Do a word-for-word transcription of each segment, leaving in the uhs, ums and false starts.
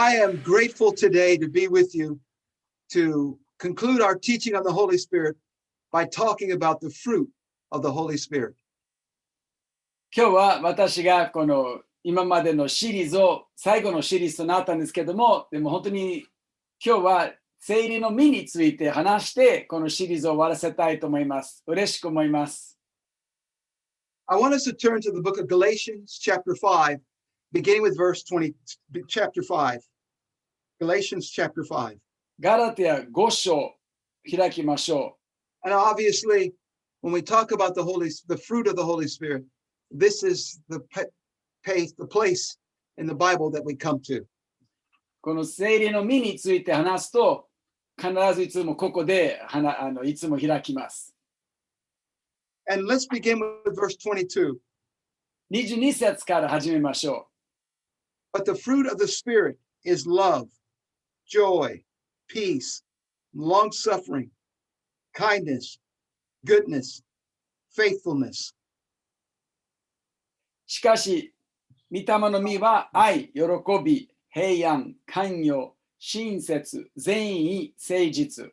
I am grateful today to be with you to conclude our teaching on the Holy Spirit by talking about the fruit of the Holy Spirit. 今日は私がこの今までのシリーズを最後のシリーズとなったんですけども、でも本当に今日は聖霊の実について話してこのシリーズを終わらせたいと思います。嬉しく思います。I want us to turn to the book of Galatians chapter five, beginning with verse twenty, chapter five. Galatians chapter five. ガラティアご章開きましょう。And obviously, when we talk about the Holy, the fruit of the Holy Spirit, this is the place, the place in the Bible that we come to. この聖霊の実について話すと、必ずいつもここで話、あの、いつも開きます。And let's begin with verse twenty-two. にじゅうに節から始めましょう。But the fruit of the Spirit is love, joy, peace, long-suffering, kindness, goodness, faithfulness. しかし、御霊の実は愛、喜び、平安、寛容、親切、善意、誠実。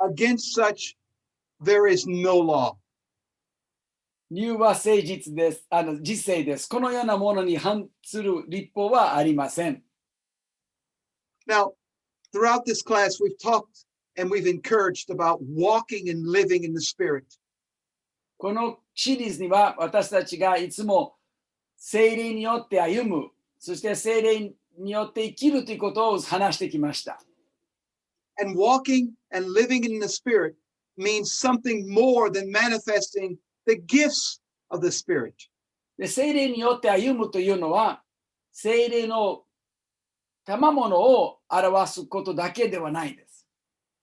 Against such, there is no law. 理由は誠実です。あの、実際です。このようなものに反する律法はありません。Now, throughout this class, we've talked and we've encouraged about walking and living in the Spirit. このシリーズには私たちがいつも聖霊によって歩む、そして聖霊によって生きるということを話してきました。And walking and living in the Spirit means something more than manifesting the gifts of the Spirit. で、聖霊によって歩むというのは、聖霊の賜物を表すことだけではないです。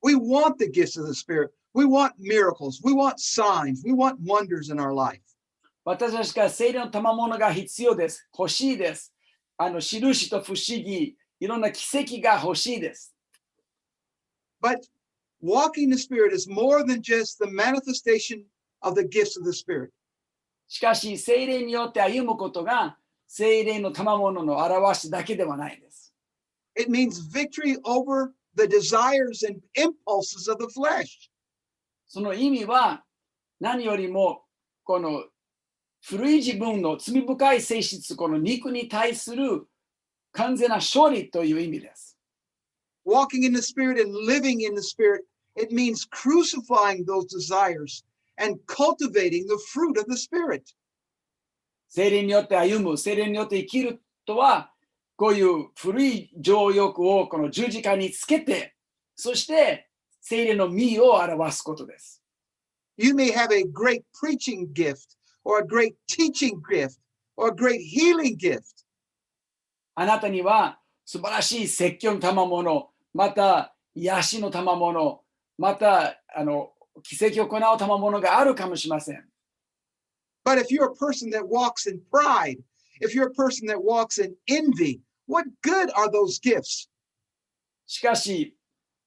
We want the gifts of the Spirit. We want miracles. We want signs. We want wonders in our life. 私たちが聖霊の賜物が必要です。欲しいです。あの印と不思議、いろんな奇跡が欲しいです。But walking the Spirit is more than just the manifestation of the gifts of the Spirit. しかし、聖霊によって歩むことが聖霊の賜物の表しだけではないです。It means victory over the desires and impulses of the flesh.その意味は何よりもこの古い自分の罪深い性質、この肉に対する完全な勝利という意味です。Walking in the Spirit and living in the Spirit, it means crucifying those desires and cultivating the fruit of the Spirit. 聖霊によって歩む、聖霊によって生きるとは、こういう古い情欲をこの十字架につけて、そして、聖霊の実を表すことです。You may have a great preaching gift, or a great teaching gift, or a great healing gift. あなたには素晴らしい説教の賜物、また癒しの賜物、またあの奇跡を行う賜物があるかもしれません。But if you're a person that walks in pride, if you're a person that walks in envy, what good are those gifts? しかし、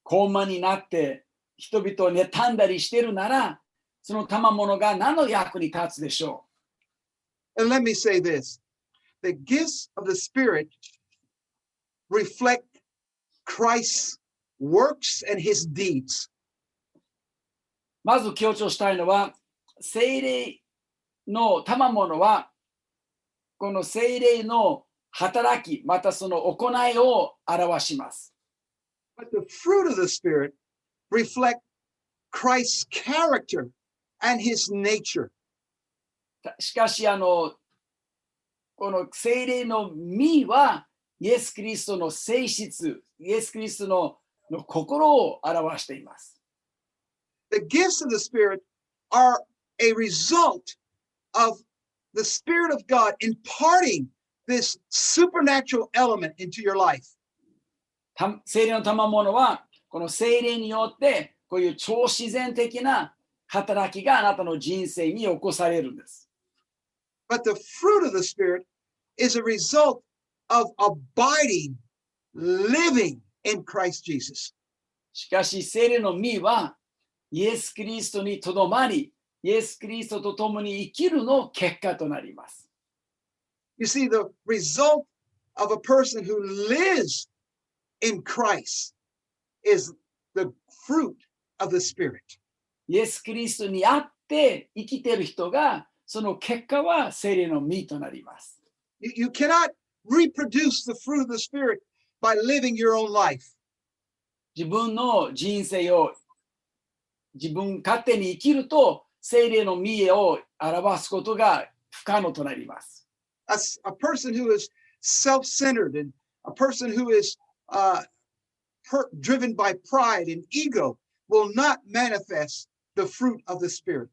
高慢になって人々を妬んだりしているなら、その賜物が何の役に立つでしょう。And let me say this: the gifts of the Spirit reflect Christ's works and His deeds. まず強調したいのは、聖霊の賜物はこの聖霊の働き、またその行いを表します。But the fruit of the Spirit reflect Christ's character and His nature. しかし、あの、この聖霊の実は、イエス・キリストの性質、イエス・キリストの、の心を表しています。The gifts of the Spirit are a result of the Spirit of God imparting this supernatural element into your life.聖霊の賜物はこの聖霊によってこういう超自然的な働きがあなたの人生に起こされるんです。But the fruit of the Spirit is a result of abiding, living in Christ Jesus. しかし聖霊の実はイエス・キリストにとどまり、イエス・キリストと共に生きるの結果となります。You see, the result of a person who lives in Christ is the fruit of the Spirit. イエス・キリストにあって生きている人が、その結果は聖霊の実となります。You, you cannot reproduce the fruit of the Spirit by living your own life. 自分の人生を自分勝手に生きると、聖霊の実を表すことが不可能となります。A, a person who is self-centered and a person who is uh, per- driven by pride and ego will not manifest the fruit of the Spirit.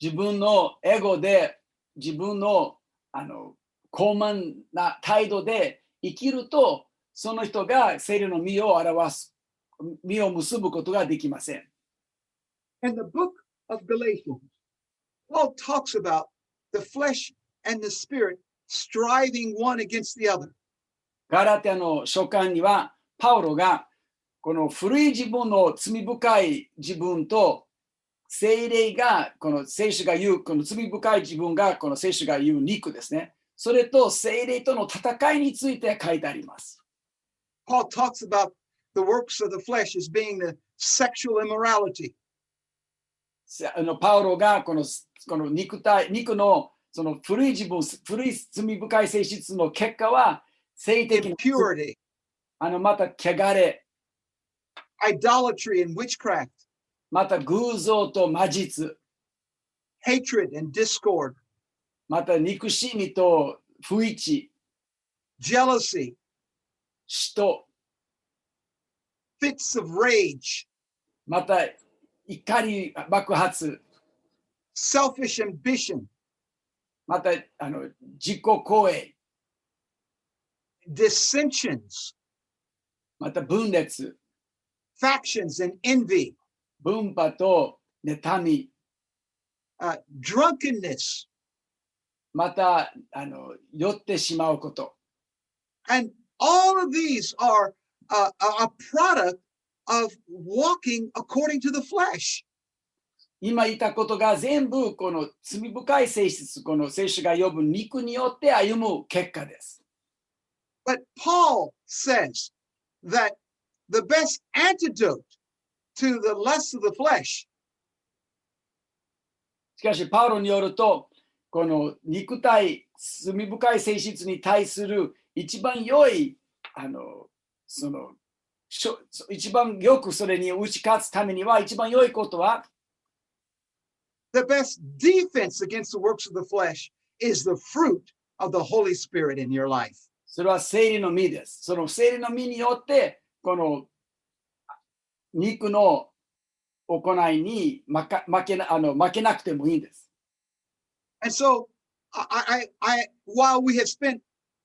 自分のエゴで自分のあの傲慢な態度で生きると、その人が聖霊の実を表す、実を結ぶことができません。In the book of Galatians, Paul talks about the flesh and the spirit striving one against the other. ガラテアの書簡にはパウロがこの古い自分の罪深い自分と聖霊がこの聖書が言うこの罪深い自分がこの聖書が言う肉ですね。それと聖霊との戦いについて書いてあります。Paul talks about the works of the flesh as being the sexual immorality. あのパウロがこのこの肉体肉のその古い自分、古い罪深い性質の結果は、性的な、あのまた汚れ、idolatry and witchcraft, また偶像と魔術、hatred and discord, また憎しみと不一致、jealousy, 嫉妬、fits of rage, また怒り爆発、selfish ambition。またあの自己行為 dissensions また分裂 factions and envy 分派と妬み、uh, drunkenness またあの酔ってしまうこと and all of these are a, a product of walking according to the flesh今言ったことが全部この罪深い性質、この聖書が呼ぶ肉によって歩む結果です。But Paul says that the best antidote to the lust of the flesh. しかしパウロによると、この肉体、罪深い性質に対する一番良い、あの、その、一番よくそれに打ち勝つためには一番良いことは、The best defense against the works of the flesh is the fruit of the Holy Spirit in your life. それは聖霊の実です。その聖霊の実によってこの肉の行いに負け、負けな、あの、負けなくてもいいんです。And so, I, I, I, while we have spent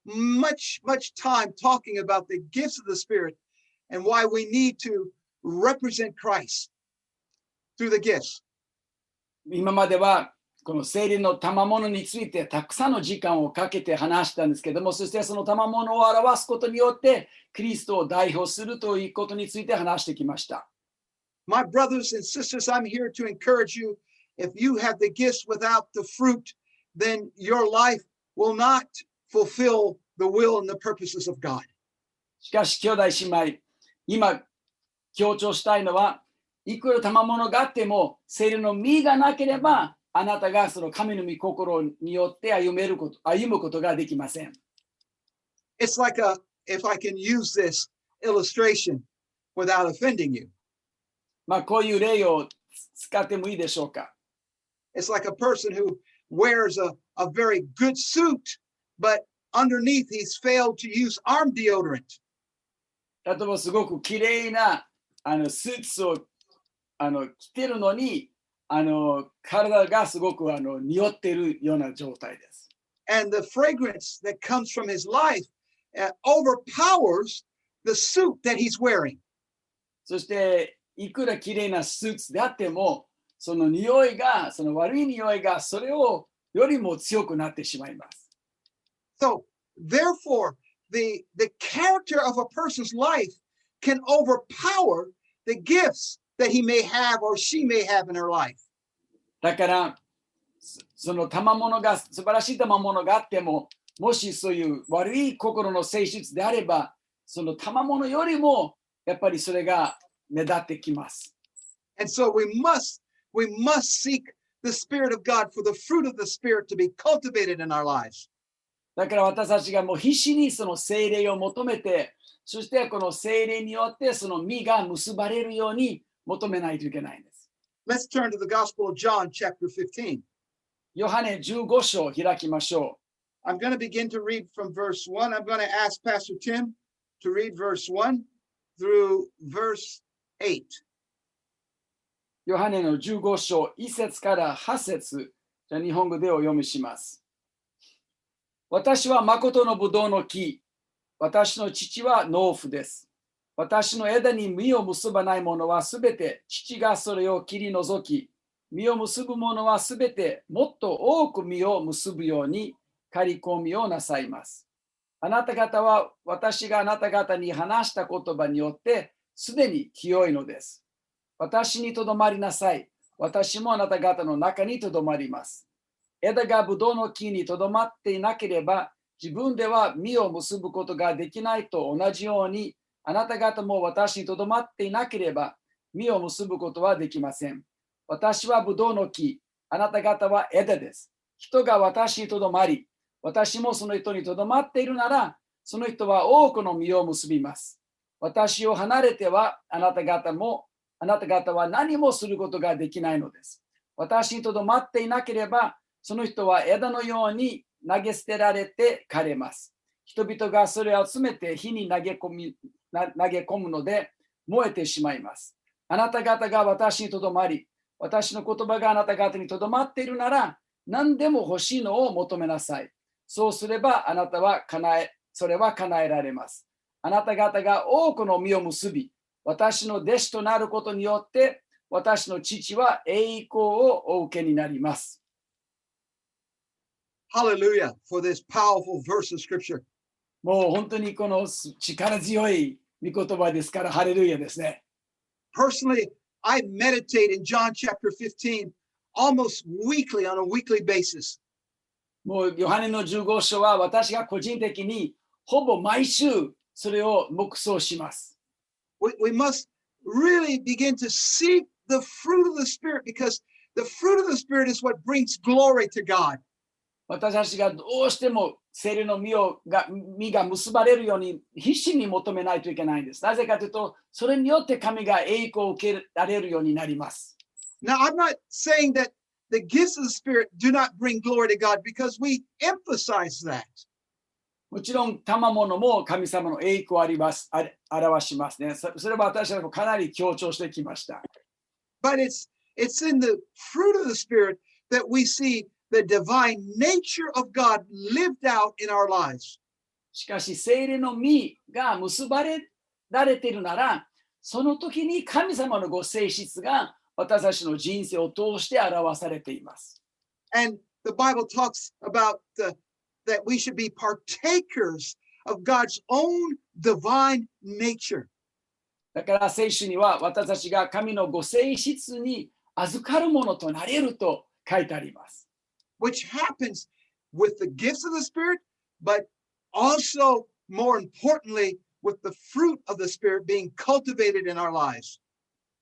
much, much time talking about the gifts of the Spirit and why we need to represent Christ through the gifts.今まではこの聖霊の賜物についてたくさんの時間をかけて話したんですけども、そしてその賜物を表すことによってキリストを代表するということについて話してきました。My brothers and sisters, I'm here to encourage you. If you have the gifts without the fruit, then your life will not fulfill the will and the purposes of God. しかし兄弟姉妹、今強調したいのは、いくら賜物があっても聖霊の実がなければあなたがその神の御心によって歩めること歩むことができません。It's like a if I can use this illustration without offending you. まあこういう例を使ってもいいでしょうか。It's like a person who wears a a very good suit, but underneath he's failed to use arm deodorant. 例えばすごく綺麗なあのスーツをあの着てるのにあの体がすごくあの匂っているような状態です。And the fragrance that comes from his life overpowers the suit that he's wearing. そしていくら綺麗なスーツであってもその匂いがその悪い匂いがそれをよりも強くなってしまいます。So therefore the the character of a person's life can overpower the gifts.That he may have or she may have in her life. だからその賜物が素晴らしい賜物があってももしそういう悪い心の性質であれば、その賜物よりもやっぱりそれが目立ってきます。And so we must, we must seek the Spirit of God for the fruit of the Spirit to be cultivated in our lives. だから私たちがもう必死にその聖霊を求めて、そしてこの聖霊によってその実が結ばれるように求めないといけないんです。Let's turn to the Gospel of John, chapter fifteen. ヨハネじゅうご章を開きましょう。I'm going to begin to read from verse one. I'm going to ask Pastor Tim to read verse one through verse eight. ヨハネのじゅうご章いち節からはち節。じゃあ日本語でお読みします。私は誠のブドウの木。私の父は農夫です。私の枝に実を結ばないものはすべて父がそれを切り除き、実を結ぶものはすべてもっと多く実を結ぶように刈り込みをなさいます。あなた方は私があなた方に話した言葉によってすでに清いのです。私にとどまりなさい。私もあなた方の中にとどまります。枝がブドウの木にとどまっていなければ、自分では実を結ぶことができないと同じように、あなた方も私にとどまっていなければ、実を結ぶことはできません。私はブドウの木、あなた方は枝です。人が私にとどまり、私もその人にとどまっているなら、その人は多くの実を結びます。私を離れては、あなた方も、あなた方は何もすることができないのです。私にとどまっていなければ、その人は枝のように投げ捨てられて枯れます。人々がそれを集めて火に投げ込み、投げ込むので燃えてしまいます。あなた方が私にとどまり、私の言葉があなた方にとどまっているなら、何でも欲しいのを求めなさい。そうすればあなたは叶え、それは叶えられます。あなた方が多くの実を結び、私の弟子となることによって、私の父は栄光をお受けになります。Hallelujah for this powerful verse of Scripture.もう本当にこの力強い御言葉ですから、ハレルヤですね。Personally, I meditate in John chapter fifteen almost weekly on a weekly basis. もうヨハネのじゅうご章は私が個人的にほぼ毎週それを黙想します。We, we must really begin to seek the fruit of the Spirit because the fruit of the Spirit is what brings glory to God.私たちがどうしても聖霊の実が、実が結ばれるように必死に求めないといけないんです。なぜかというと、それによって神が栄光を受けられるようになります。Now, I'm not saying that the gifts of the Spirit do not bring glory to God because we emphasize that. もちろん、賜物も神様の栄光をあります、あれ、表しますね。それは私たちもかなり強調してきました。But it's, it's in the fruit of the Spirit that we see the divine nature of God lived out in our lives. しかし聖霊の実が結ばれられているなら、その時に神様のご性質が私たちの人生を通して表されています。And the Bible talks about the, that we should be partakers of God's own divine nature. だから聖書には私たちが神のご性質に預かるものとなれると書いてあります。Which happens with the gifts of the Spirit, but also, more importantly, with the fruit of the Spirit being cultivated in our lives.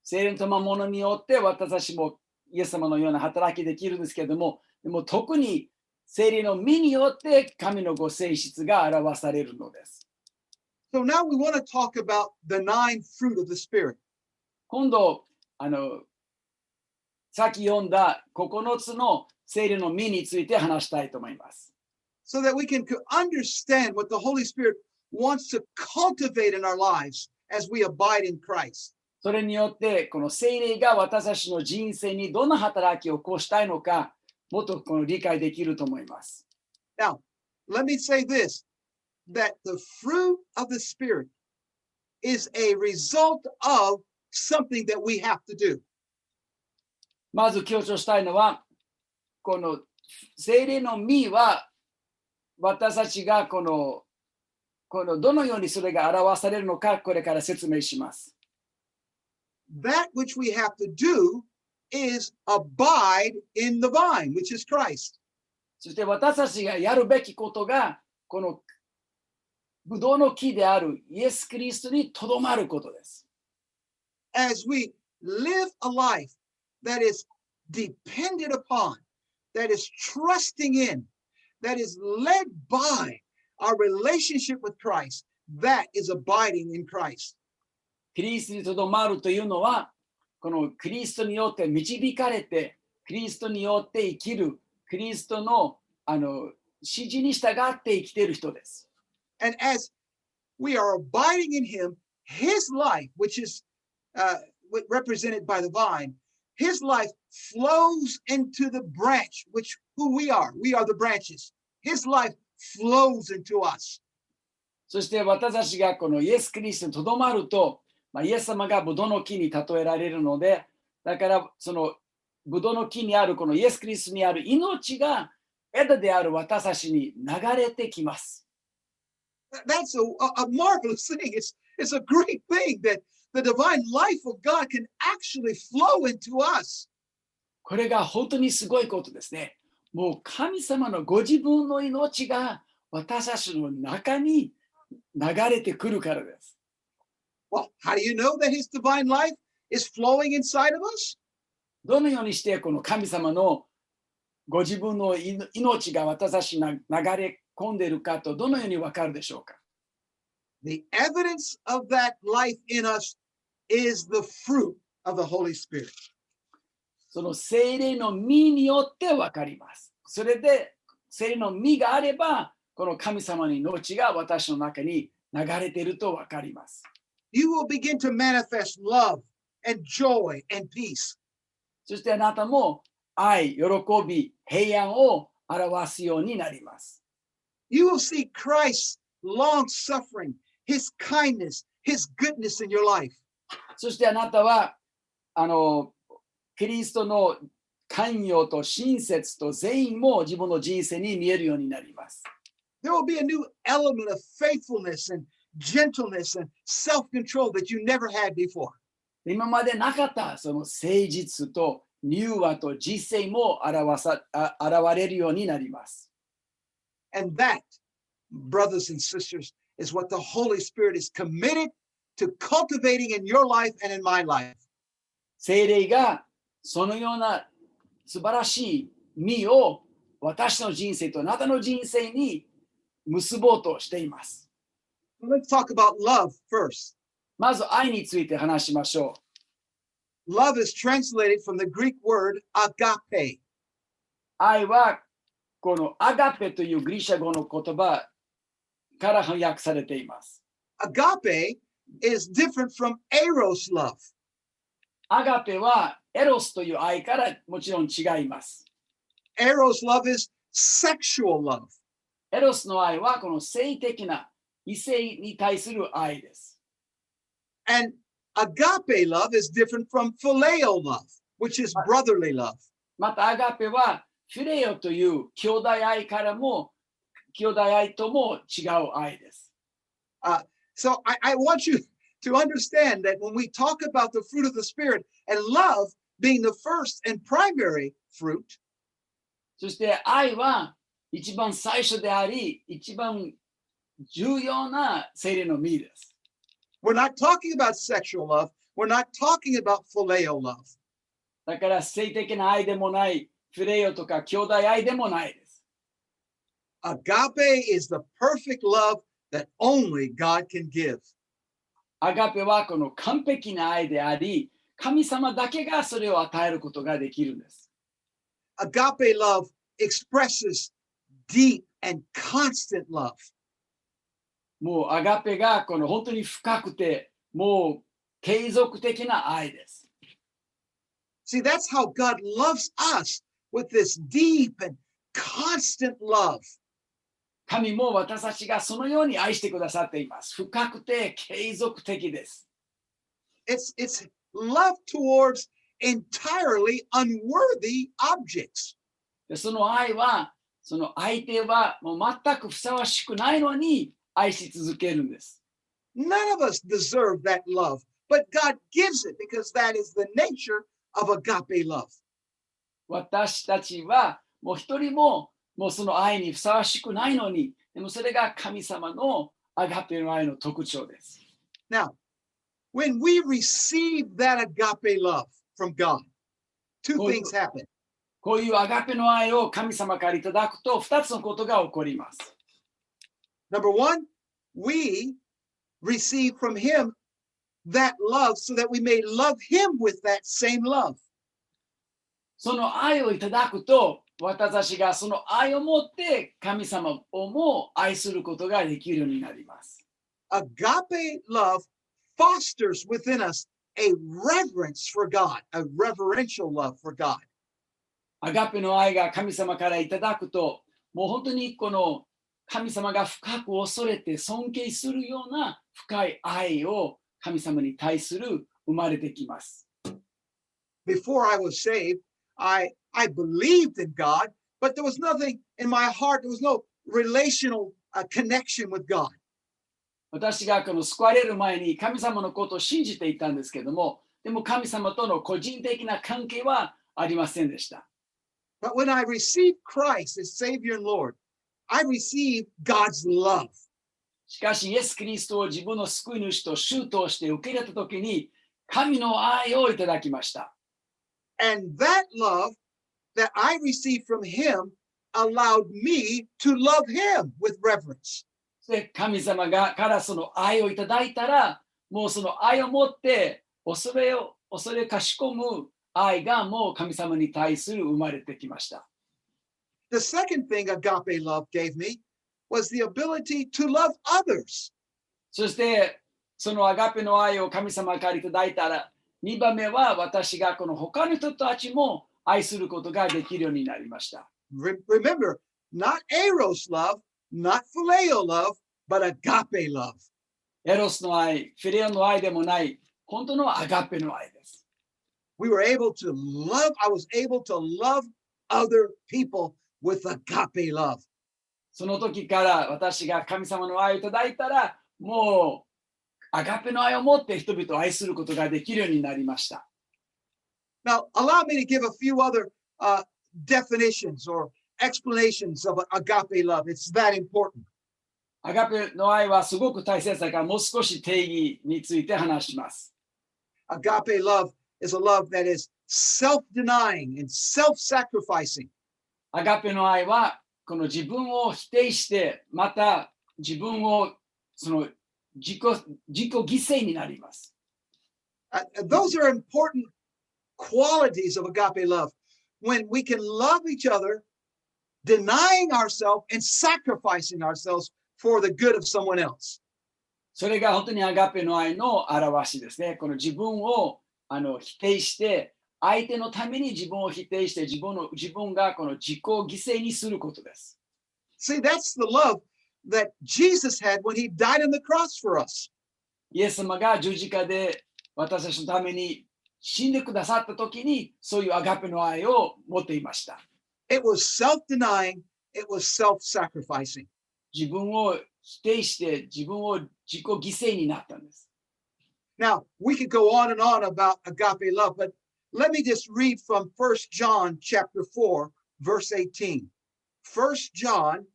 聖霊の賜物によって私たちもイエス様のような働きできるんですけれども、でも特に聖霊の実によって神のご性質が表されるのです。So now we want to talk about the nine fruit of the Spirit. 今度、あの、さっき読んだここのつの聖霊の実について話したいと思います。So that we can understand what the Holy Spirit wants to cultivate in our lives as we abide in Christ. それによってこの聖霊が私たちの人生にどんな働きを起こしたいのか、もっとこの理解できると思います。Now, let me say this, that the fruit of the Spirit is a result of something that we have to do. まず強調したいのは、この聖霊の実は私たちがこの、このどのようにそれが表されるのか、これから説明します。That which we have to do is abide in the vine, which is Christ. そして私たちがやるべきことがこのブドウの木であるイエス・キリストにとどまることです。As we live a life that is dependent upon, that is trusting in, that is led by our relationship with Christ, that is abiding in Christ. キリストにとどまるというのは、このキリストによって導かれて、キリストによって生きる、キリストのあの指示に従って生きている人です。And as we are abiding in him, his life, which is uh, represented by the vine, his life flows into the branch, which who we are. We are the branches. His life flows into us. そして私たちがこのイエス・キリストにとどまると、まあ、イエス様がブドウの木に例えられるので、だからそのブドウの木にあるこのイエス・キリストにある命が枝である私たちに流れてきます。That's a, a marvelous thing. It's, it's a great thing that the divine life of God can actually flow into us. これが本当にすごいことですね。もう神様のご自分の命が私たちの中に流れてくるからです。Well, how do you know that his divine life is flowing inside of us? どのようにしてこの神様のご自分の命が私たちに流れ込んでいるかとどのようにわかるでしょうか? The evidence of that life in us is the fruit of the Holy Spirit. その聖霊の実によってわかります。それで聖霊の実があれば、この神様の命が私の中に流れているとわかります。You will begin to manifest love and joy and peace. そしてあなたも愛、喜び、平安を表すようになります。You will see Christ's long suffering, his kindness, his goodness in your life. そしてあなたはあのキリストの寛容と親切と善意も自分の人生に見えるようになります。There will be a new element of faithfulness and gentleness and self-control that you never had before. 今までなかったその誠実と柔和と実践も表さ、あ、現れるようになります。And that, brothers and sisters, is what the Holy Spirit is committed to cultivating in your life and in my life. 聖霊がそのような素晴らしい実を私の人生とあなたの人生に結ぼうとしています。Let's talk about love first. まず愛について話しましょう。Love is translated from the Greek word agape. 愛はこのアガペというギリシャ語の言葉から翻訳されています。Agape is different from Eros love. アガペはエロスという愛からもちろん違います。Eros love is sexual love. エロスの愛はこの性的な異性に対する愛です。And agape love is different from phileo love, which is brotherly love. またアガペはフィレオという兄弟愛からも兄弟愛とも違う愛です。Uh, so I, I want you to understand that when we talk about the fruit of the Spirit and love being the first and primary fruit, そして愛は一番最初であり、一番重要な聖霊の実です。We're not talking about sexual love. We're not talking about phileo love. だから性的な愛でもない。フィレオとか兄弟愛でもないです。Agape is the perfect love that only God can give. アガペはこの完璧な愛であり、神様だけがそれを与えることができるんです。Agape love expresses deep and constant love. もうアガペがこの本当に深くて、もう継続的な愛です。See, that's how God loves us.With this deep and constant love. 神も私たちがそのように愛してくださっています。深くて継続的です。It's, it's love towards entirely unworthy objects. その愛は、その相手はもう全くふさわしくないのに愛し続けるんです。None of us deserve that love, but God gives it because that is the nature of agape love.私たちはもう一人ももうその愛にふさわしくないのにでもそれが神様のアガペの愛の特徴です。Now, when we receive that agape love from God, two things happen. こういうアガペの愛を神様からいただくと二つのことが起こります。Number one, we receive from him that love so that we may love him with that same love. その愛をいただくと、私たちがその愛を持って神様をも愛することができるようになります。Agape love fosters within us a reverence for God, a reverential love for God. アガペの愛が神様からいただくと、もう本当にこの神様が深く恐れて尊敬するような深い愛を神様に対する生まれてきます。Before I was saved, I I believed in God, but there was nothing in my heart. There was no relational uh, connection with God. 私がこの救われる前に神様のことを信じていたんですけども、でも神様との個人的な関係はありませんでした。But when I received Christ as Savior and Lord, I received God's love. しかしイエス・キリストを自分の救い主と主として受け入れたときに、神の愛をいただきました。And that love that I received from him allowed me to love him with reverence. 神様からその愛をいただいたら、もうその愛を持って恐れを恐れかしこむ愛がもう神様に対する生まれてきました。The second thing agape love gave me was the ability to love others. そしてそのアガペの愛を神様からいただいたら、二番目は私がこの他の人たちも愛することができるようになりました。Remember, not Eros love, not Phileo love, but agape love. エロスの愛、フィレオの愛でもない、本当のアガペの愛です。We were able to love, I was able to love other people with agape love. その時から私が神様の愛をいただいたら、もうアガペの愛を持って人々を愛することができるようになりました。Now, allow me to give a few other uh, definitions or explanations of agape love. It's that important. アガペの愛はすごく大切だから、もう少し定義について話します。Agape love is a love that is self-denying and self-sacrificing. アガペの愛はこの自分を否定して、また自分をその自己、自己犠牲になります。Uh, those are important qualities of agape love, when we can love each other, denying ourselves and sacrificing ourselves for the good of someone else. それが本当にアガペの愛の表しですね。この自分をあの否定して、相手のために自分を否定して、自分の自分がこの自己を犠牲にすることです。See, that's the love that Jesus had when he died on the cross for us. イエス様が十字架で私たちのために死んでくださった時にそういうアガペの愛を持っていました。It was self-denying, it was self-sacrificing. 自分を否定して自分を自己犠牲になったんです。Now, we could go on and on about agape love, but let me just read from First John chapter four, verse eighteen. First John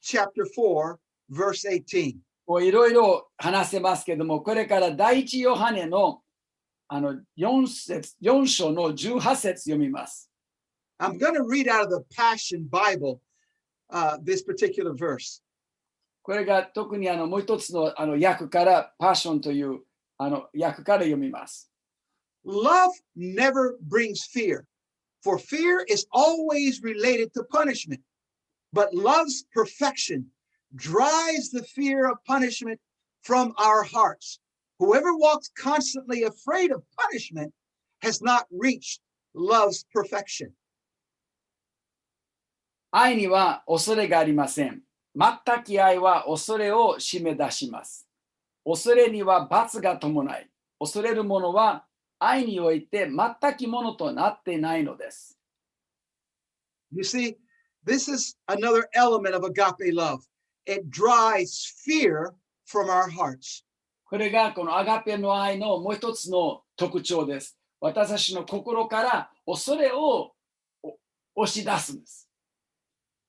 chapter four, verse eighteen. いろいろ話せますけども、これから第一ヨハネのあの 4, 節4章のじゅうはち節読みます。I'm going to read out of the Passion Bible、uh, this particular verse. これが特にあのもう一つのあの訳から、Passion というあの訳から読みます。Love never brings fear, for fear is always related to punishment. But love's perfection drives the fear of punishment from our hearts.Whoever walks constantly afraid of punishment has not reached love's perfection. 愛には恐れがありません。全く愛は恐れを締め出します。恐れには罰が伴い、恐れる者は愛において全くものとなっていないのです。You see, this is another element of agape love. It drives fear from our hearts.これがこのアガペの愛のもう一つの特徴です。私たちの心から恐れを押し出すんです。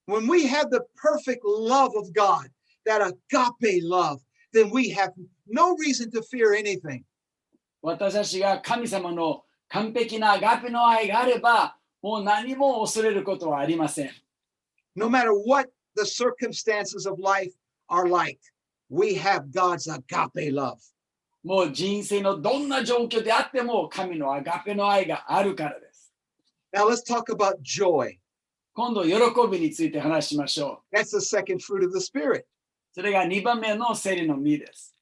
When we have the perfect love of God, that agape love, then we have no reason to fear anything. 私たちが神様の完璧なアガペの愛があれば、もう何も恐れることはありません。No matter what the circumstances of life are like, we have God's agape love. もう人生のどんな状況であっても神のアガペの愛があるからです。Now let's talk about joy. 今度喜びについて話しましょう。That's the second fruit of the Spirit. それがにばんめの聖霊の実です。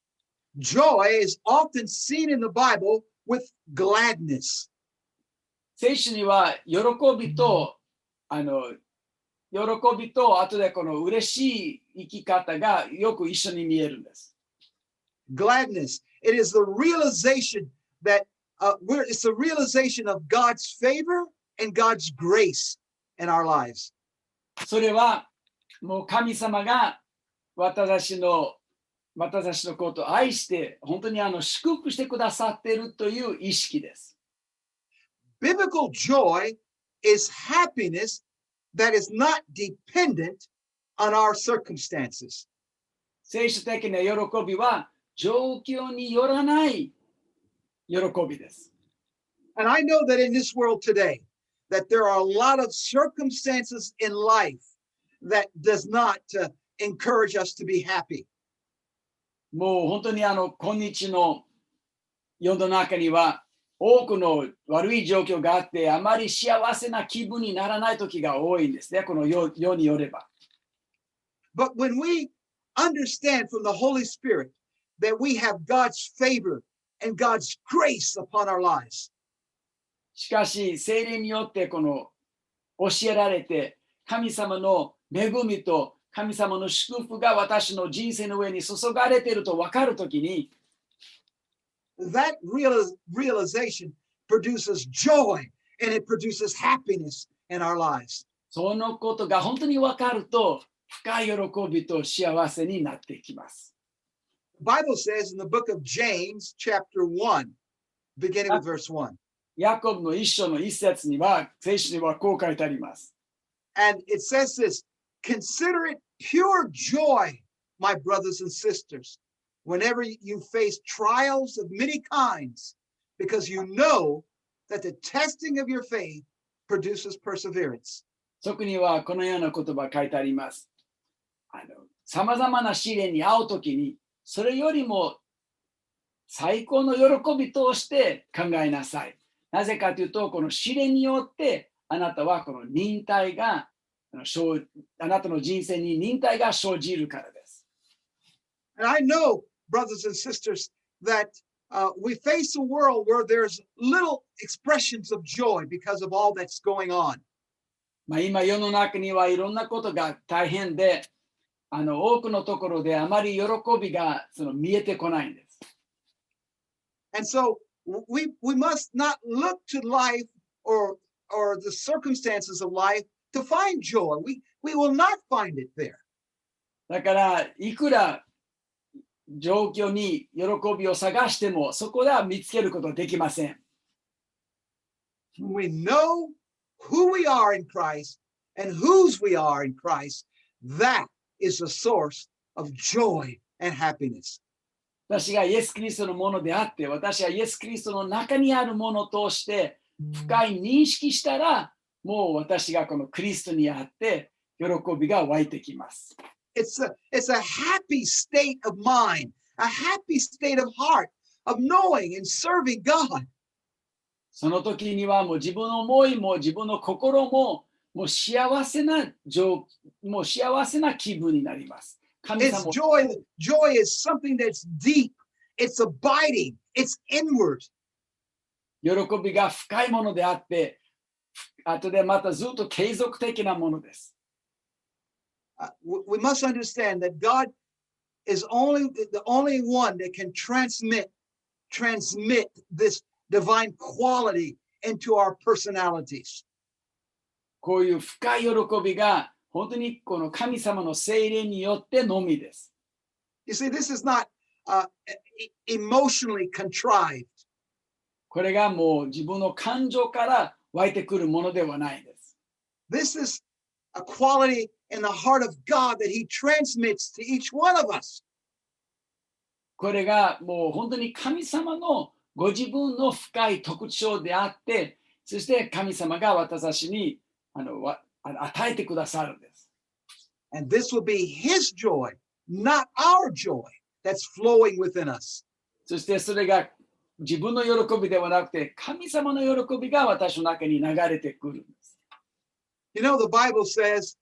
Joy is often seen in the Bible with gladness. 聖書には喜びとあの喜びとあとでこの嬉しい生き方がよく一緒に見えるんです。Gladness. It is the realization that uh, we're, it's the realization of God's favor and God's grace in our lives. それはもう神様が私たちの私たちのことを愛して本当にあの祝福してくださっているという意識です。Biblical joy is happiness that is not dependent on our circumstances. 聖書的な喜びは状況によらない喜びです。And I know that in this world today, that there are a lot of circumstances in life that does not uh, encourage us to be happy. もう本当にあの今日の世の中には多くの悪い状況があって、あまり幸せな気分にならない時が多いんですね、この世によれば。But when we understand from the Holy Spirit that we have God's favor and God's grace upon our lives. しかし、聖霊によってこの教えられて、神様の恵みと神様の祝福が私の人生の上に注がれていると分かるときに、That real, realization produces joy and it produces happiness in our lives. そのことが本当に分かると深い喜びと幸せになってきます。The Bible says in the book of James, chapter one, beginning with verse one. ヤコブの一章の一節には、聖書にはこう書いてあります。And it says this, consider it pure joy, my brothers and sisters. Whenever you face trials of many kinds, because you know that the testing of your faith produces perseverance. そこにはこのような言葉書いてあります。あの、様々な試練に遭うときに、それよりも最高の喜びとして考えなさい。なぜかというと、この試練によって、あなたはこの忍耐が、あの、あなたの人生に忍耐が生じるからです。And I know brothers and sisters, that uh, we face a world where there's little expressions of joy because of all that's going on. まあ今世の中にはいろんなことが大変で、あの多くのところであまり喜びがその見えてこないんです。And so we we must not look to life or or the circumstances of life to find joy. We we will not find it there. だからいくら状況に喜びを探しても、そこでは見つけることはできません。We know who we are in Christ and whose we are in Christ. That is the source of joy and happiness. 私がイエス・キリストのものであって、私はイエス・キリストの中にあるものとして深い認識したら、もう私がこのクリストにあって喜びが湧いてきます。It's a, it's a happy state of mind, a happy state of heart, of knowing and serving God. その時にはもう自分の思いも自分の心ももう幸せな状もう幸せな気分になります。神様も It's joy. Joy is something that's deep. It's abiding. It's inward. 喜びが深いものであって、後でまたずっと継続的なものです。Uh, we must understand that God is only the only one that can transmit transmit this divine quality into our personalities. こういう深い喜びが本当にこの神様の聖霊によってのみです。You see, this is not uh, emotionally contrived. これがもう自分の感情から湧いてくるものではないです。This is a quality in the heart of God that he transmits to each one of us. これがもう本当に神様のご自分の深い特徴であって、そして神様が私たちにあの与えてくださるんです。And this will be his joy, not our joy, that's flowing within us. そしてそれが自分の喜びではなくて、神様の喜びが私の中に流れてくるんです。You know, the Bible says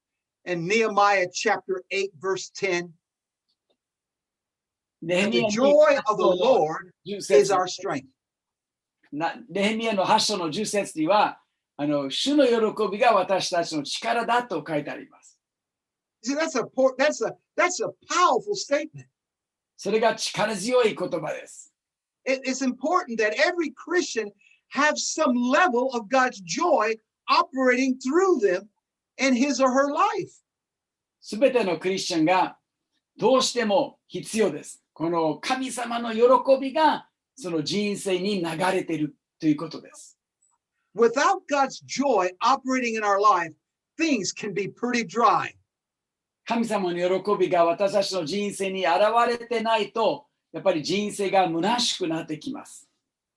in Nehemiah chapter eight, verse ten, the joy of the Lord is our strength. ネヘミヤのはち章のじゅう節には、あの主の喜びが私たちの力だと書いてあります。See, that's a that's a that's a powerful statement. それが力強い言葉です。It's important that every Christian have some level of God's joy operating through them in his or her life. すべてのクリスチャンがどうしても必要です。この神様の喜びがその人生に流れているということです。Without God's joy operating in our life, things can be pretty dry. 神様の喜びが私たちの人生に現れてないと、やっぱり人生が虚しくなってきます。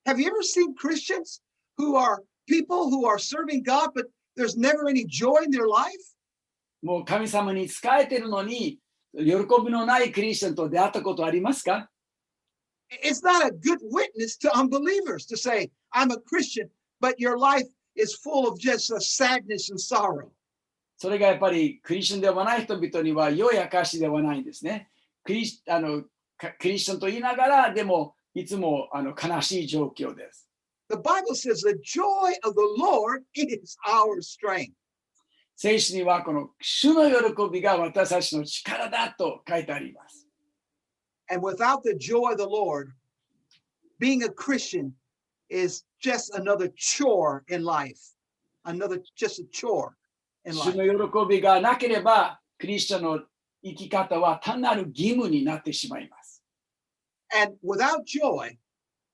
Have you ever seen Christians who are people who are serving God, but there's never any joy in their life? もう神様に仕えているのに喜びのないクリスチャンと出会ったことありますか？ It's not a good witness to unbelievers to say, I'm a Christian, but your life is full of just a sadness and sorrow. それがやっぱりクリスチャンではない人々には良い証ではないんですね。クリスあのクリスチャンと言いながらでもいつもあの悲しい状況です。The Bible says the joy of the Lord is our strength. 聖書にはこの主の喜びが私たちの力だと書いてあります。And without the joy of the Lord, being a Christian is just another chore in life. Another just a chore in life. 主の喜びがなければクリスチャンの生き方は単なる義務になってしまいます。And without joy,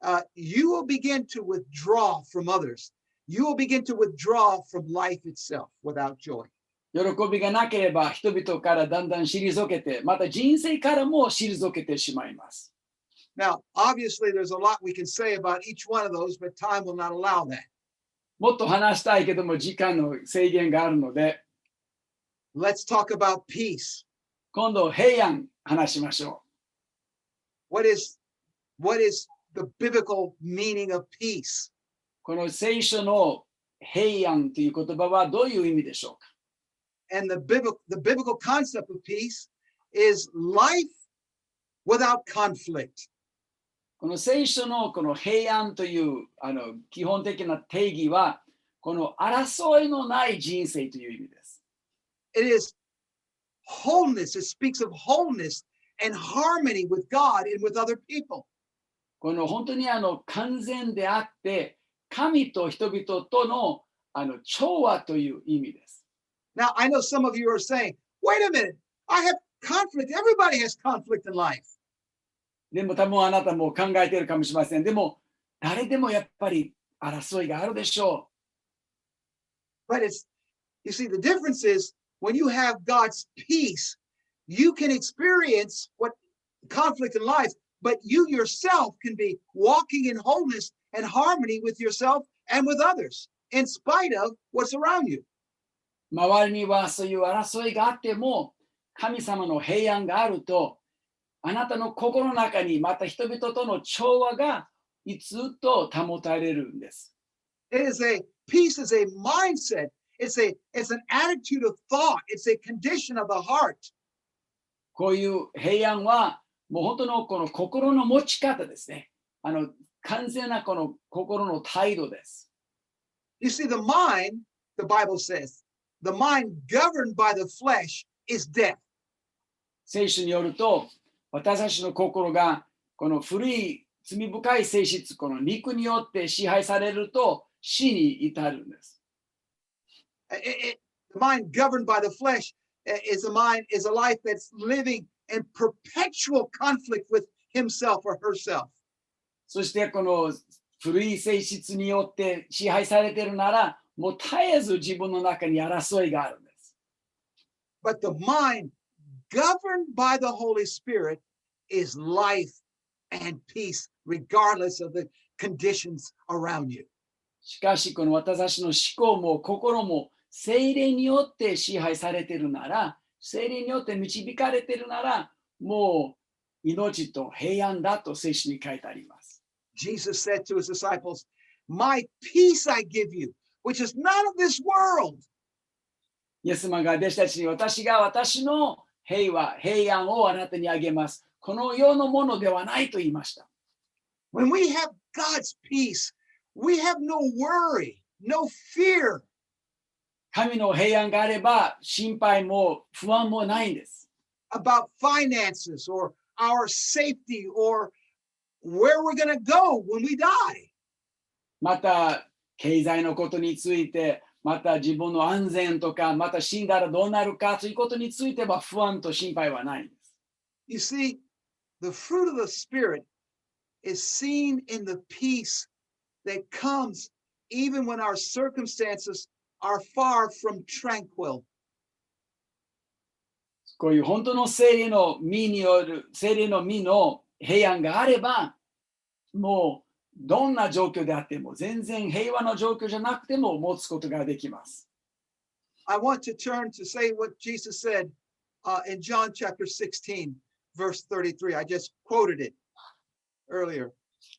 uh, you will begin to withdraw from others. You will begin to withdraw from life itself without joy. 喜びがなければ人々からだんだん退けて、また人生からも退けてしまいます。Now, obviously, there's a lot we can say about each one of those, but time will not allow that. もっと話したいけども時間の制限があるので。Let's talk about peace. 今度平安話しましょう。What is, what is the biblical meaning of peace? この聖書の平安という言葉はどういう意味でしょうか? And the biblical, the biblical concept of peace is life without conflict. この聖書のこの平安というあの基本的な定義はこの争いのない人生という意味です。It is wholeness. It speaks of wholeness.And harmony with God and with other people. この本当にあの完全であって、神と人々とのあの調和という意味です。Now I know some of you are saying, "Wait a minute, I have conflict. Everybody has conflict in life." でも多分あなたも考えているかもしれません。でも誰でもやっぱり争いがあるでしょう。But it's, you see, the difference is when you have God's peace.You can experience what conflict in life, but you yourself can be walking in wholeness and harmony with yourself and with others, in spite of what's around you. 周りにはそういう争いがあっても、神様の平安があると、あなたの心の中にまた人々との調和がずっと保たれるんです。It is a peace is a mindset. It's a it's an attitude of thought. It's a condition of the heart.こういう平安はもう本当のこの心の持ち方ですね。あの完全なこの心の態度です。You see, the mind, the Bible says, the mind governed by the flesh is death. 聖書によると、私たちの心がこの古い罪深い性質、この肉によって支配されると死に至るんです。It, it, the mind governed by the flesh.Is a mind is a life that's living in perpetual conflict with himself or herself. そしてこの古い性質によって支配されているなら、もう絶えず自分の中に争いがあるんです。But the mind governed by the Holy Spirit is life and peace, regardless of the conditions around you. しかしこの私の思考も心も聖霊によって支配されているなら、聖霊によって導かれているなら、もう命と平安だと聖書に書いてあります。Jesus said to his disciples, "My peace I give you, which is not of this world." イエス様が弟子たちに、私が私の平和、平安をあなたにあげます。この世のものではないと言いました。When we have God's peace, we have no worry, no fear. 神の平安があれば、心配も不安もないんです。About finances or our safety or where we're going to go when we die. また、経済のことについて、また自分の安全とか、また死んだらどうなるかということについては不安と心配はないんです。You see, the fruit of the Spirit is seen in the peace that comes even when our circumstances are far from tranquil. こういう本当の聖霊の実による、聖霊の実の平安があれば、もうどんな状況であっても、全然平和な状況じゃなくても持つことができます。I want to turn to say what Jesus said、uh, in John chapter sixteen, verse thirty-three. I just quoted it earlier.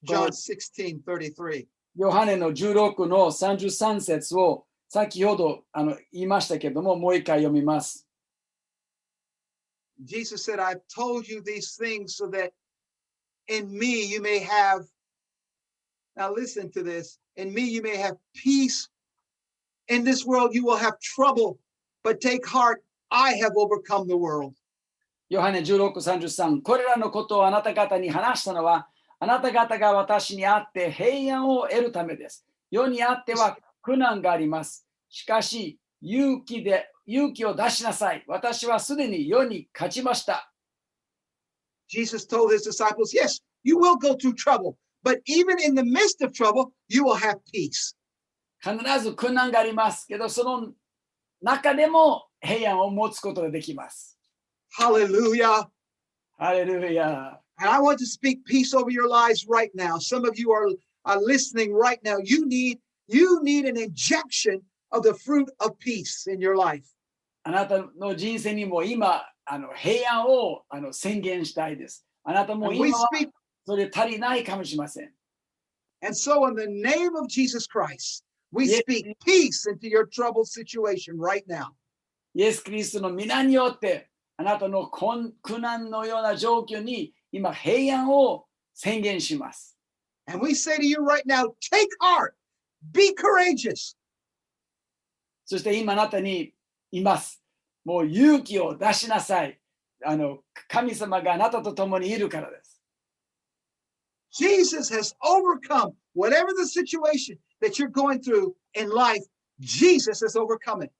John sixteen thirty-three. ヨハネのじゅうろくのさんじゅうさん節を先ほどあの言いましたけれども、もう一回読みます。Jesus said, I've told you these things so that in me you may have, now listen to this, in me you may have peace. In this world you will have trouble, but take heart, I have overcome the world. ヨハネじゅうろく、さんじゅうさん、これらのことをあなた方に話したのは、あなた方が私にあって平安を得るためです。世にあっては苦難があります。しかし勇気で勇気を出しなさい。私はすでに世に勝ちました。Jesus told his disciples, yes, you will go through trouble, but even in the midst of trouble, you will have peace. 必ず苦難がありますけど、その中でも平安を持つことができます。Hallelujah! Hallelujah!And I want to speak peace over your lives right now. Some of you are, are listening right now. You need, you need an injection of the fruit of peace in your life. あなたの人生にも今、あの平安をあの宣言したいです。あなたも今はそれ足りないかもしれません。And so in the name of Jesus Christ, we speak peace into your troubled situation right now. イエス・キリストの皆によって、あなたの困難のような状況に今平安を宣言します。And we say to you right now, take heart, be courageous. そして今あなたにいます。もう勇気を出しなさい。あの神様があなたと共にいるからです。Jesus has overcome whatever the situation that you're going through in life. Jesus has overcome it.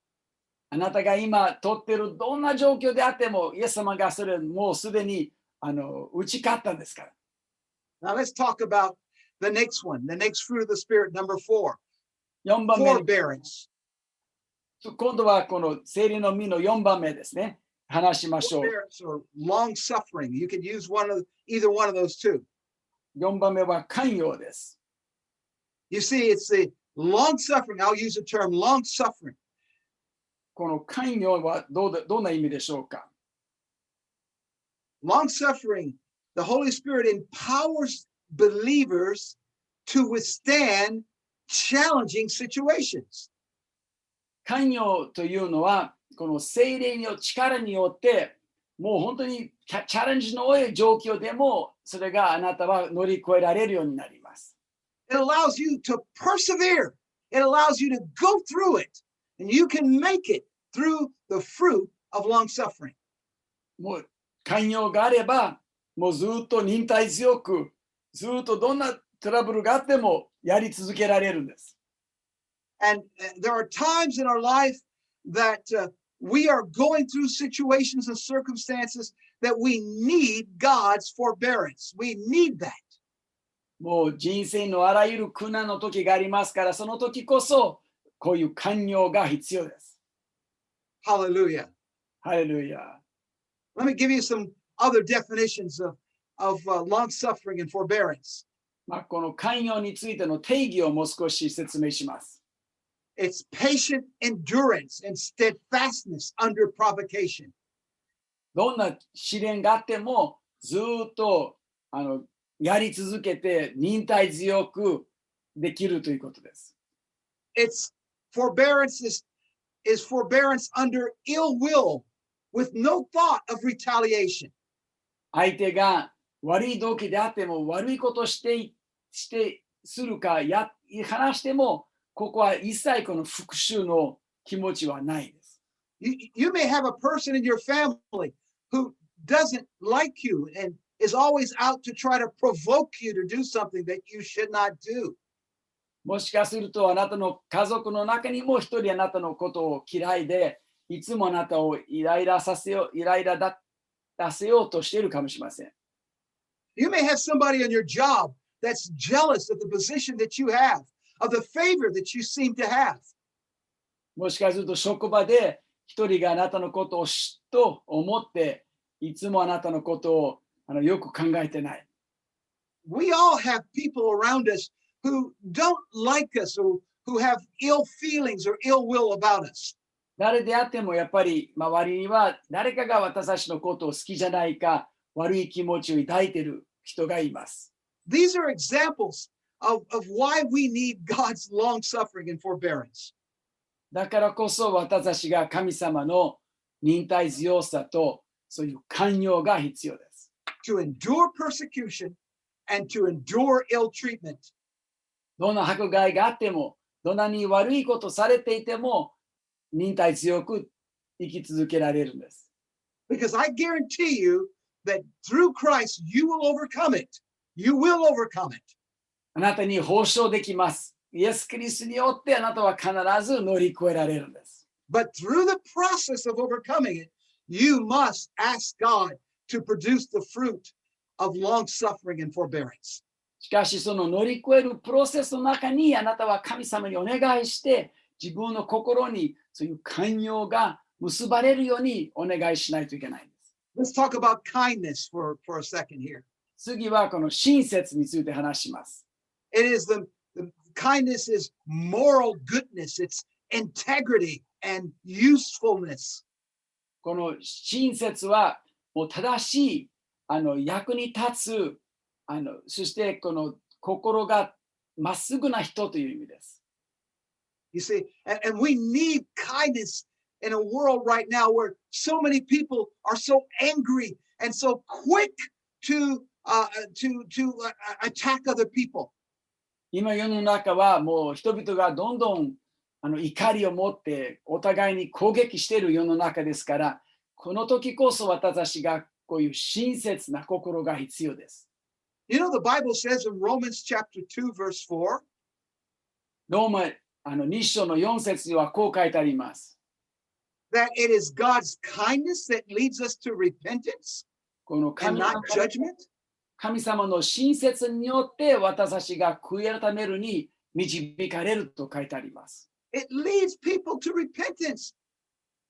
あなたが今とっているどんな状況であっても、イエス様がそれもうすでにあの打ち勝ったんですから。Now let's talk about the next one, the next fruit of the Spirit, number four. よんばんめ。Forbearance. 今度はこの聖霊の実のよんばんめですね。話しましょう。Forbearance or long suffering. You can use one of, either one of those two. よんばんめは寛容です。You see, it's the long suffering. I'll use the term long suffering.この寛容はどう、どんな意味でしょうか? Long suffering, the Holy Spirit empowers believers to withstand challenging situations. 寛容というのは、この聖霊の力によって、もう本当にチャレンジの多い状況でも、それがあなたは乗り越えられるようになります。It allows you to persevere. It allows you to go through it.And you can make it through the fruit of long suffering. もう寛容があれば、もうずっと忍耐強く、ずっとどんなトラブルがあってもやり続けられるんです。And there are times in our life that、uh, we are going through situations and circumstances that we need God's forbearance. We need that. もう人生のあらゆる苦難の時がありますから、その時こそ。こういう寛容が必要です。ハレルヤ。Hallelujah. Let me give you some other definitions of, of uh, long-suffering and forbearance. It's patient endurance and steadfastness under provocation. It's forbearance is, is forbearance under ill will with no thought of retaliation. 相手が悪い動機であっても悪いことをして、してするかや話してもここは一切この復讐の気持ちはないです。You, you may have a person in your family who doesn't like you and is always out to try to provoke you to do something that you should not do. もしかするとあなたの家族の中にも一人あなたのことを嫌いでいつもあなたをイライラさせようイライラだ出せようとしているかもしれません。You may have somebody on your job that's jealous of the position that you have, of the favor that you seem to have. もしかすると職場で一人があなたのことを嫉妬思っていつもあなたのことをあのよく考えてない。We all have people around us who don't like us or who have ill feelings or ill will about us. 誰であってもやっぱり周りには誰かが私たちのことを好きじゃないか悪い気持ちを抱いている人がいます。These are examples of, of why we need God's long suffering and forbearance. だからこそ私たちが神様の忍耐強さとそういう寛容が必要です。To endure persecution and to endure ill treatment. どんな迫害があっても、どんなに悪いことされていても、忍耐強く生き続けられるんです。Because I guarantee you that through Christ you will overcome it. You will overcome it. あなたに保証できます。イエス・キリストによってあなたは必ず乗り越えられるんです。But through the process of overcoming it, you must ask God to produce the fruit of long suffering and forbearance. しかしその乗り越えるプロセスの中にあなたは神様にお願いして自分の心にそういう寛容が結ばれるようにお願いしないといけないんです。Let's talk about kindness for, for a second here. 次はこの親切について話します。It is the, the kindness is moral goodness, it's integrity and usefulness. この親切はもう正しいあの役に立つあのそしてこの心がまっすぐな人という意味です。You see, and, and we need kindness in a world right now where so many people are so angry and so quick to uh, to to uh, attack other people. 今世の中はもう人々がどんどんあの怒りを持ってお互いに攻撃している世の中ですから、この時こそ私たちがこういう親切な心が必要です。You know the Bible says in Romans chapter two verse four. ローマあのに章のよん節にはこう書いてあります。That it is God's kindness that leads us to repentance and not judgment. 神様の親切によって私たちが悔い改めるに導かれると書いてあります。It leads people to repentance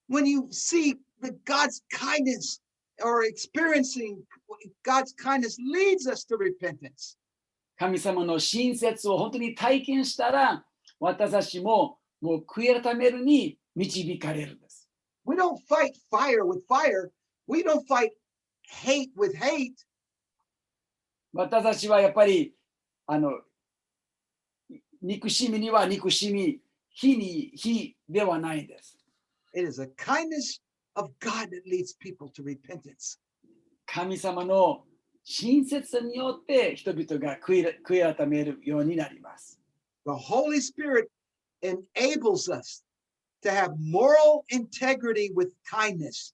when you see that God's kindness or experiencing God's kindness leads us to repentance. 神様の親切を本当に体験したら、私たちももう悔い改めるに導かれるんです。We don't fight fire with fire. We don't fight hate with hate. 私たちはやっぱりあの憎しみには憎しみ、非に非ではないんです。It is a kindness of God that leads people to repentance. 神様の親切によって人々が悔い、悔い改めるようになります。The Holy Spirit enables us to have moral integrity with kindness.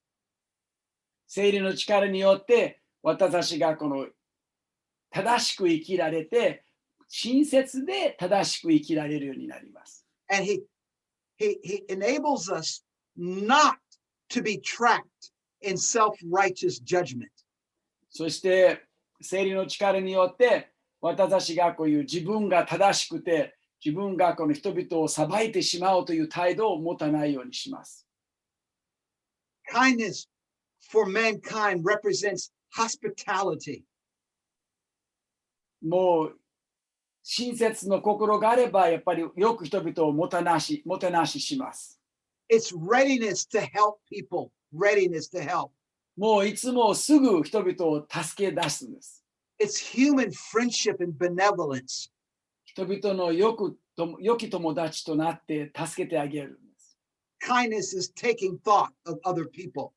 聖霊の力によって私たちがこの正しく生きられて、親切で正しく生きられるようになります。And he, he, he enables us not to be trapped in self-righteous judgment. そして聖霊の力によって私たちがこういう自分が正しくて、自分がこの人々を裁いてしまうという態度を持たないようにします。Kindness for mankind represents hospitality. もう親切の心があればやっぱりよく人々をもてなし、もてなしします。It's readiness to help people, readiness to help. もういつもすぐ人々を助け出すんです。It's human friendship and benevolence. 人々のよく良き友達となって助けてあげるんです。Kindness is taking thought of other people.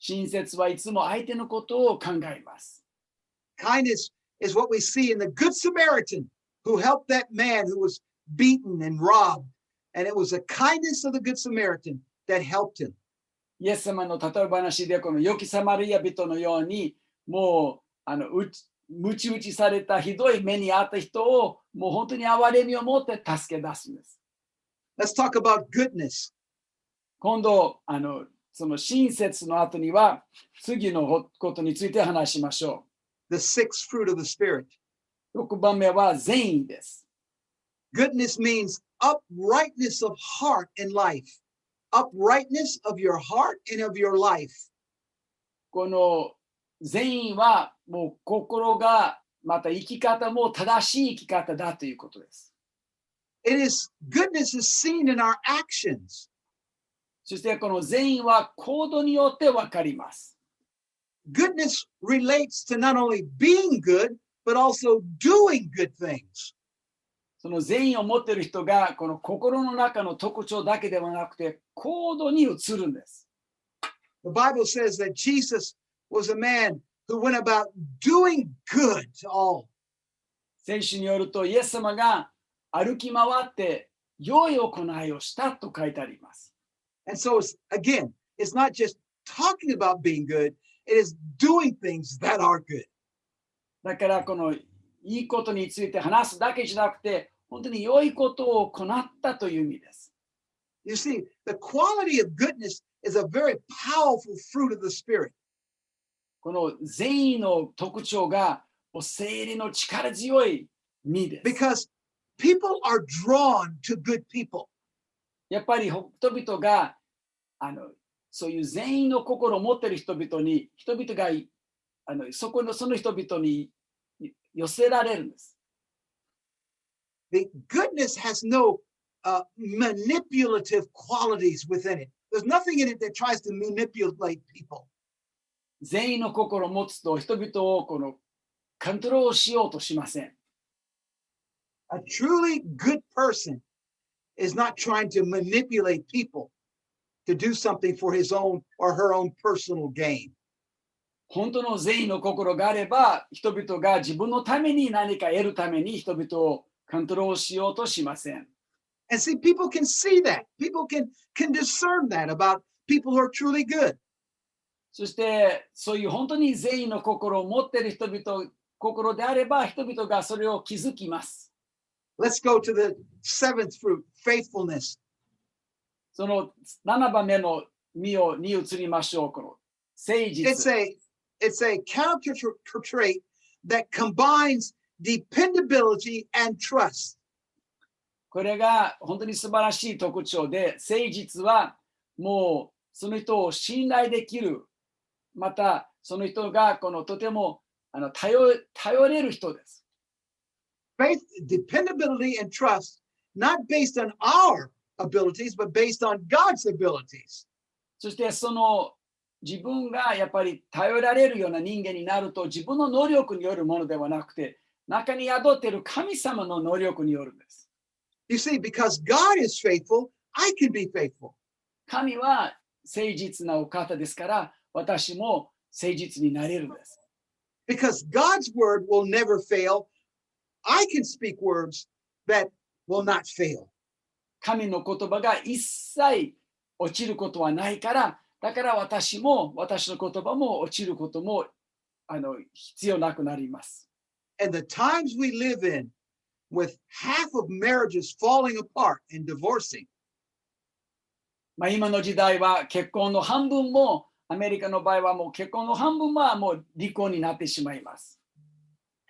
親切はいつも相手のことを考えます。Kindness is what we see in the Good Samaritan who helped that man who was beaten and robbed. And it was the kindness of the Good Samaritan that helped him. イエス様の例え話でこの良きサマリア人のようにもうあのうちむち打ちされたひどい目にあった人をもう本当に憐れみを持って助け出すんです。Let's talk about goodness. 今度あのその親切の後には次のことについて話しましょう。The sixth fruit of the Spirit. Goodness means uprightness of heart and life. Uprightness of your heart and of your life. この善意はもう心がまた生き方も正しい生き方だということです。It is, goodness is seen in our actions. そしてこの善意は行動によってわかります。Goodness relates to not only being good, but also doing good things. その善意を持っている人がこの心の中の特徴だけではなくて行動に移るんです。The Bible says that Jesus was a man who went about doing good to all. 聖書によるとイエス様が歩き回って良い行いをしたと書いてあります。And so it's, again, it's not just talking about being good. It is doing things that are good. だからこのいいことについて話すだけじゃなくて、本当に良いことを行ったという意味です。You see, the quality of goodness is a very powerful fruit of the Spirit. この善意の特徴が、聖霊の力強い実です。Because people are drawn to good people. やっぱり人々があのそういう善意の心を持っている人々に、人々があのそこのその人々に寄せられるんです。The goodness has no、uh, manipulative qualities within it. There's nothing in it that tries to manipulate people. 善意の心を持つと人々をこのコントロールしようとしません。A truly good person is not trying to manipulate people to do something for his own or her own personal gain. 本当の善意の心があれば、人々が自分のために何か得るために人々をコントロールしようとしません。And see, people can see that. People can, can discern that about people who are truly good. そして、そういう本当に善意の心を持っている人々、心であれば、人々がそれを気づきます。Let's go to the seventh fruit, faithfulness. そのななばんめの実をに移りましょう。この誠実。It's a, it's a character trait that combines dependability and trust. これが本当に素晴らしい特徴で、誠実はもうその人を信頼できる、またその人がこのとてもあの 頼, 頼れる人です。Faith, dependability and trust, not based on our abilities, but based on God's abilities. そしてその自分がやっぱり頼られるような人間になると自分の能力によるものではなくて中に宿っている神様の能力によるんです。You see, because God is faithful, I can be faithful. 神は誠実なお方ですから私も誠実になれるんです。Because God's word will never fail, I can speak words that will not fail. 神の言葉が一切落ちることはないから、だから私も私の言葉も落ちることもあの必要なくなります。And the times we live in, with half of marriages falling apart and divorcing. まあ今の時代は結婚の半分もアメリカの場合はもう結婚の半分はもう離婚になってしまいます。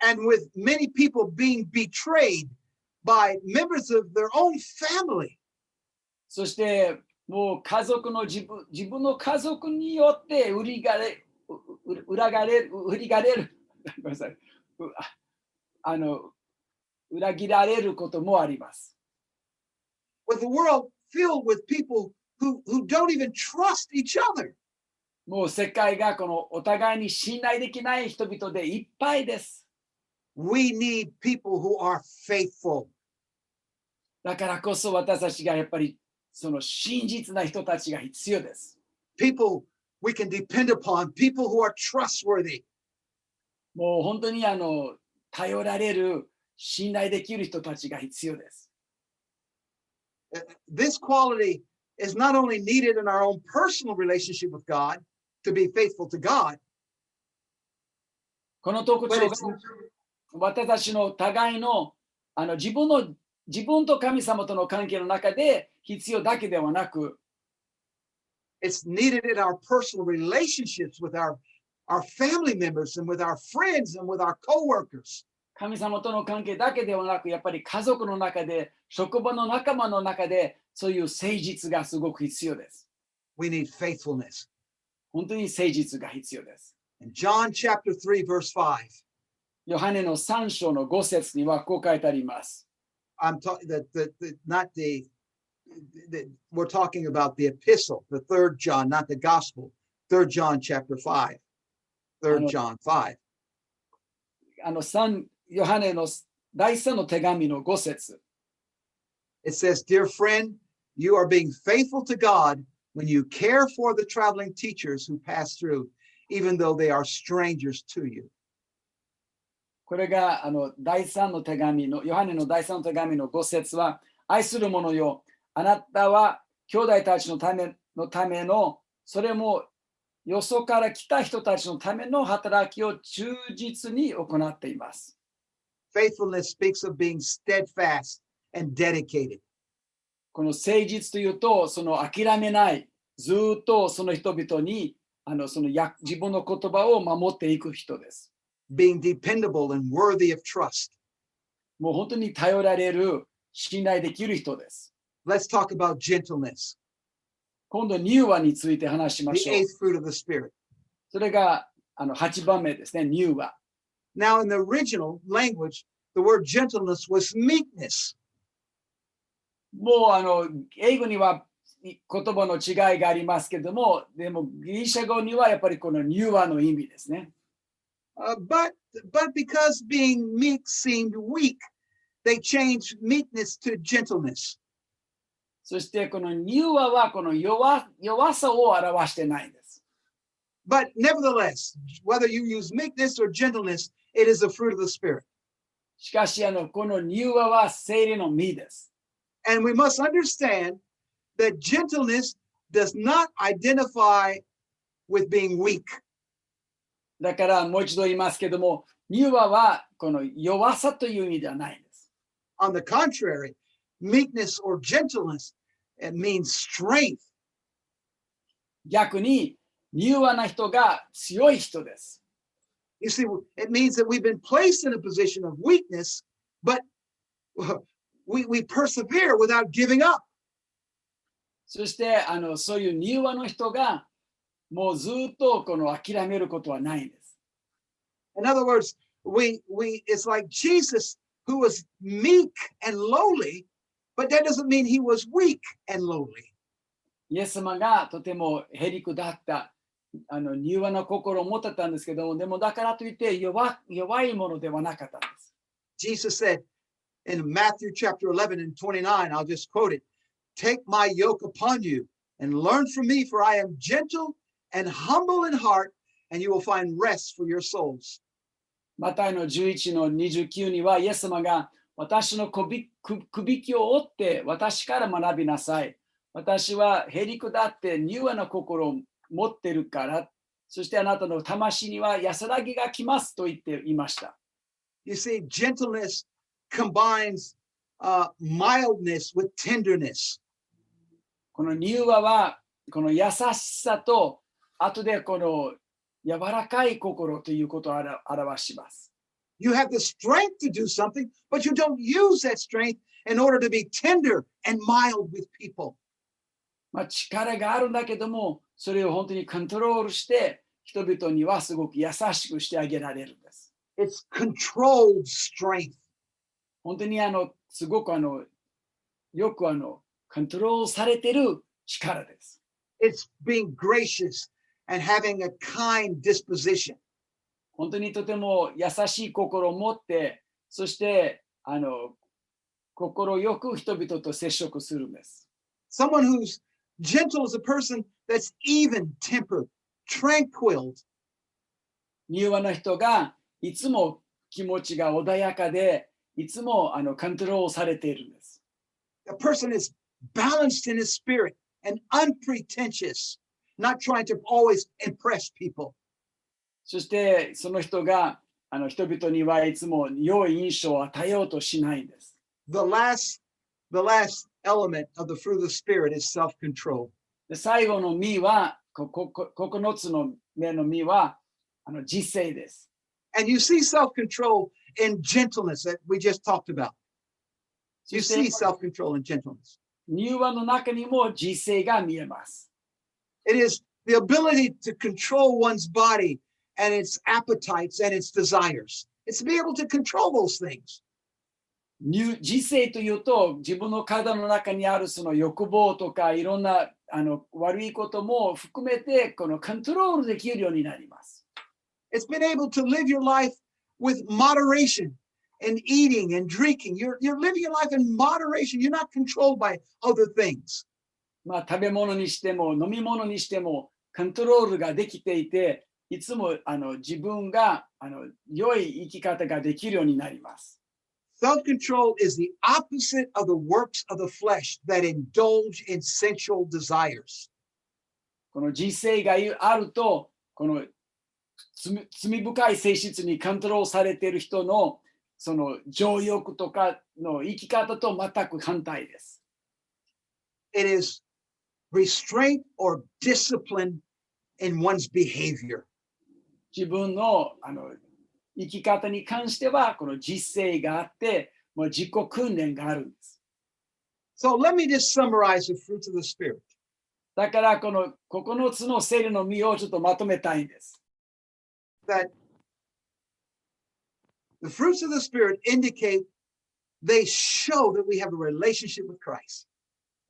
And with many people being betrayed by members of their own family. そしてもう家族の自分、自分の家族によって売りがれ、裏がれ、売りがれる。ごめんなさい。あの、裏切られることもあります。With the world filled with people who, who don't even trust each other. もう世界がこのお互いに信頼できない人々でいっぱいです。We need people who are faithful. だからこそ私たちがやっぱりその真実な人たちが必要です。People we can depend upon, people who are trustworthy. もう本当にあの頼られる、信頼できる人たちが必要です。This quality is not only needed in our own personal relationship with God to be faithful to God. この特徴が私たちの互いのあの自分の自分と神様との関係の中で必要だけではなく、It's needed in our personal relationships with our our family members and with our friends and with our coworkers. 神様との関係だけではなく、やっぱり家族の中で、職場の仲間の中で、そういう誠実がすごく必要です。We need faithfulness. 本当に誠実が必要です。John chapter three verse five. ヨハネのさん章のご節にはこう書いてあります。I'm talking that the, the not the, the we're talking about the epistle, the third John, not the gospel. Third John chapter five. Third John five. あの三ヨハネの第三の手紙のご節。It says, dear friend, you are being faithful to God when you care for the traveling teachers who pass through, even though they are strangers to you. これがあの第三の手紙のヨハネの第三の手紙のご節は、愛する者よ、あなたは兄弟たちのためのための、それもよそから来た人たちのための働きを忠実に行っています。Faithfulness speaks of being steadfast and dedicated. この誠実というと、その諦めない、ずっとその人々にあのそのや自分の言葉を守っていく人です。Being dependable and worthy of trust. もう本当に頼られる、信頼できる人です。Let's talk about gentleness. 今度、柔和について話しましょう。The eighth fruit of the Spirit. それがあのはちばんめですね、柔和。Now, in the original language, the word gentleness was meekness. もうあの英語には言葉の違いがありますけれども、でもギリシャ語にはやっぱりこの柔和の意味ですね。Uh, but but because being meek seemed weak, they changed meekness to gentleness. そしてこの柔和はこの弱、弱さを表してないんです。But nevertheless, whether you use meekness or gentleness, it is a fruit of the Spirit. しかしあのこの柔和は聖霊の実です。And we must understand that gentleness does not identify with being weak. だからもう一度言いますけども、柔和はこの弱さという意味ではないんです。On the contrary, meekness or gentleness, it means strength. 逆に柔和な人が強い人です。You see, it means that we've been placed in a position of weakness, but we we persevere without giving up. そしてあのそういう柔和の人がもうずっとこの諦めることはないんです。In other words, we, we, it's like Jesus, who was meek and lowly, but that doesn't mean he was weak and lowly. イエス様がとてもへりくだった、あの柔和な心を持ってたんですけども、でもだからといって弱、弱いものではなかったんです。Jesus said in Matthew chapter eleven and twenty-nine, I'll just quote it, take my yoke upon you and learn from me, for I am gentle and humble in heart, and you will find rest for your souls. マタイのじゅういちのにじゅうきゅうにはイエス様が私のくびきを折って私から学びなさい。私はへりくだって柔和な心を持っているから、そしてあなたの魂には安らぎがきますと言っていました。You see, gentleness combines uh, mildness with tenderness. この柔和はこの優しさとあとでこの柔らかい心ということを表します。You have the strength to do something, but you don't use that strength in order to be tender and mild with people. まあ、力があるんだけども、それを本当にコントロールして、人々にはすごく優しくしてあげられるんです。It's controlled strength. 本当にあのすごくあのよくあのコントロールされてる力です。It's being gracious and having a kind disposition. 本当にとても優しい心を持って、そしてあの心よく人々と接触するんです。Someone who's gentle is a person that's even-tempered, tranquil. 柔和な人がいつも気持ちが穏やかで、いつもあのコントロールされているんです。A person is balanced in his spirit and unpretentious, not trying to always impress people. そしてその人があの人々にはいつも良い印象を与えようとしないんです。The last, the last element of the fruit of the Spirit is self-control. で最後の実はここ9つの目の実はあの自制です。And you see self-control in gentleness that we just talked about. You see self-control in gentleness. 柔和の中にも自制が見えます。It is the ability to control one's body and its appetites and its desires. It's to be able to control those things. 自制というと、自分の体の中にあるその欲望とかいろんなあの悪いことも含めてこのコントロールできるようになります。It's been able to live your life with moderation and eating and drinking. You're, you're living your life in moderation. You're not controlled by other things. まあ食べ物にしても飲み物にしてもコントロールができていて、いつもあの自分があの良い生き方ができるようになります。Self-control is the opposite of the works of the flesh that indulge in sensual desires. この自制があると、この罪、罪深い性質にコントロールされている人のその情欲とかの生き方と全く反対です。It is restraint or discipline in one's behavior. 自分のあの生き方に関してはこの実践があって、もう自己訓練があるんです。So let me just summarize the fruits of the Spirit. だからこの9つの聖霊の実をちょっとまとめたいんです。That the fruits of the Spirit indicate, they show that we have a relationship with Christ.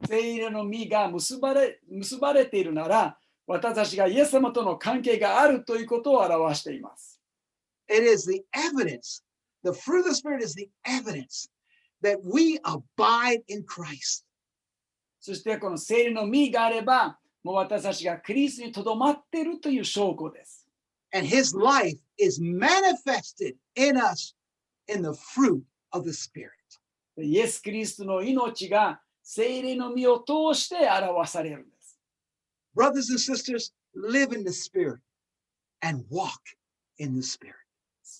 聖霊の実が結ばれ、結ばれているなら、私たちがイエス様との関係があるということを表しています。It is the evidence, the fruit of the Spirit is the evidence that we abide in Christ. そしてこの聖霊の実があれば、もう私たちがクリストにとどまっているという証拠です。And his life is manifested in us in the fruit of the Spirit. イエス・キリストの命が聖霊の実を通して表されるんです。Brothers and sisters, live in the Spirit and walk in the Spirit.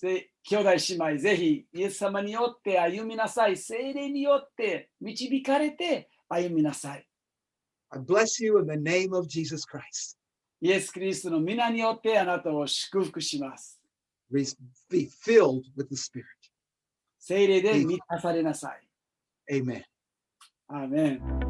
兄弟姉妹、ぜひイエス様によって歩みなさい。聖霊によって導かれて歩みなさい。I bless you in the name of Jesus Christ. イエス・キリストの皆によってあなたを祝福します。Be filled with the Spirit. 聖霊で満たされなさい。Amen. Amen.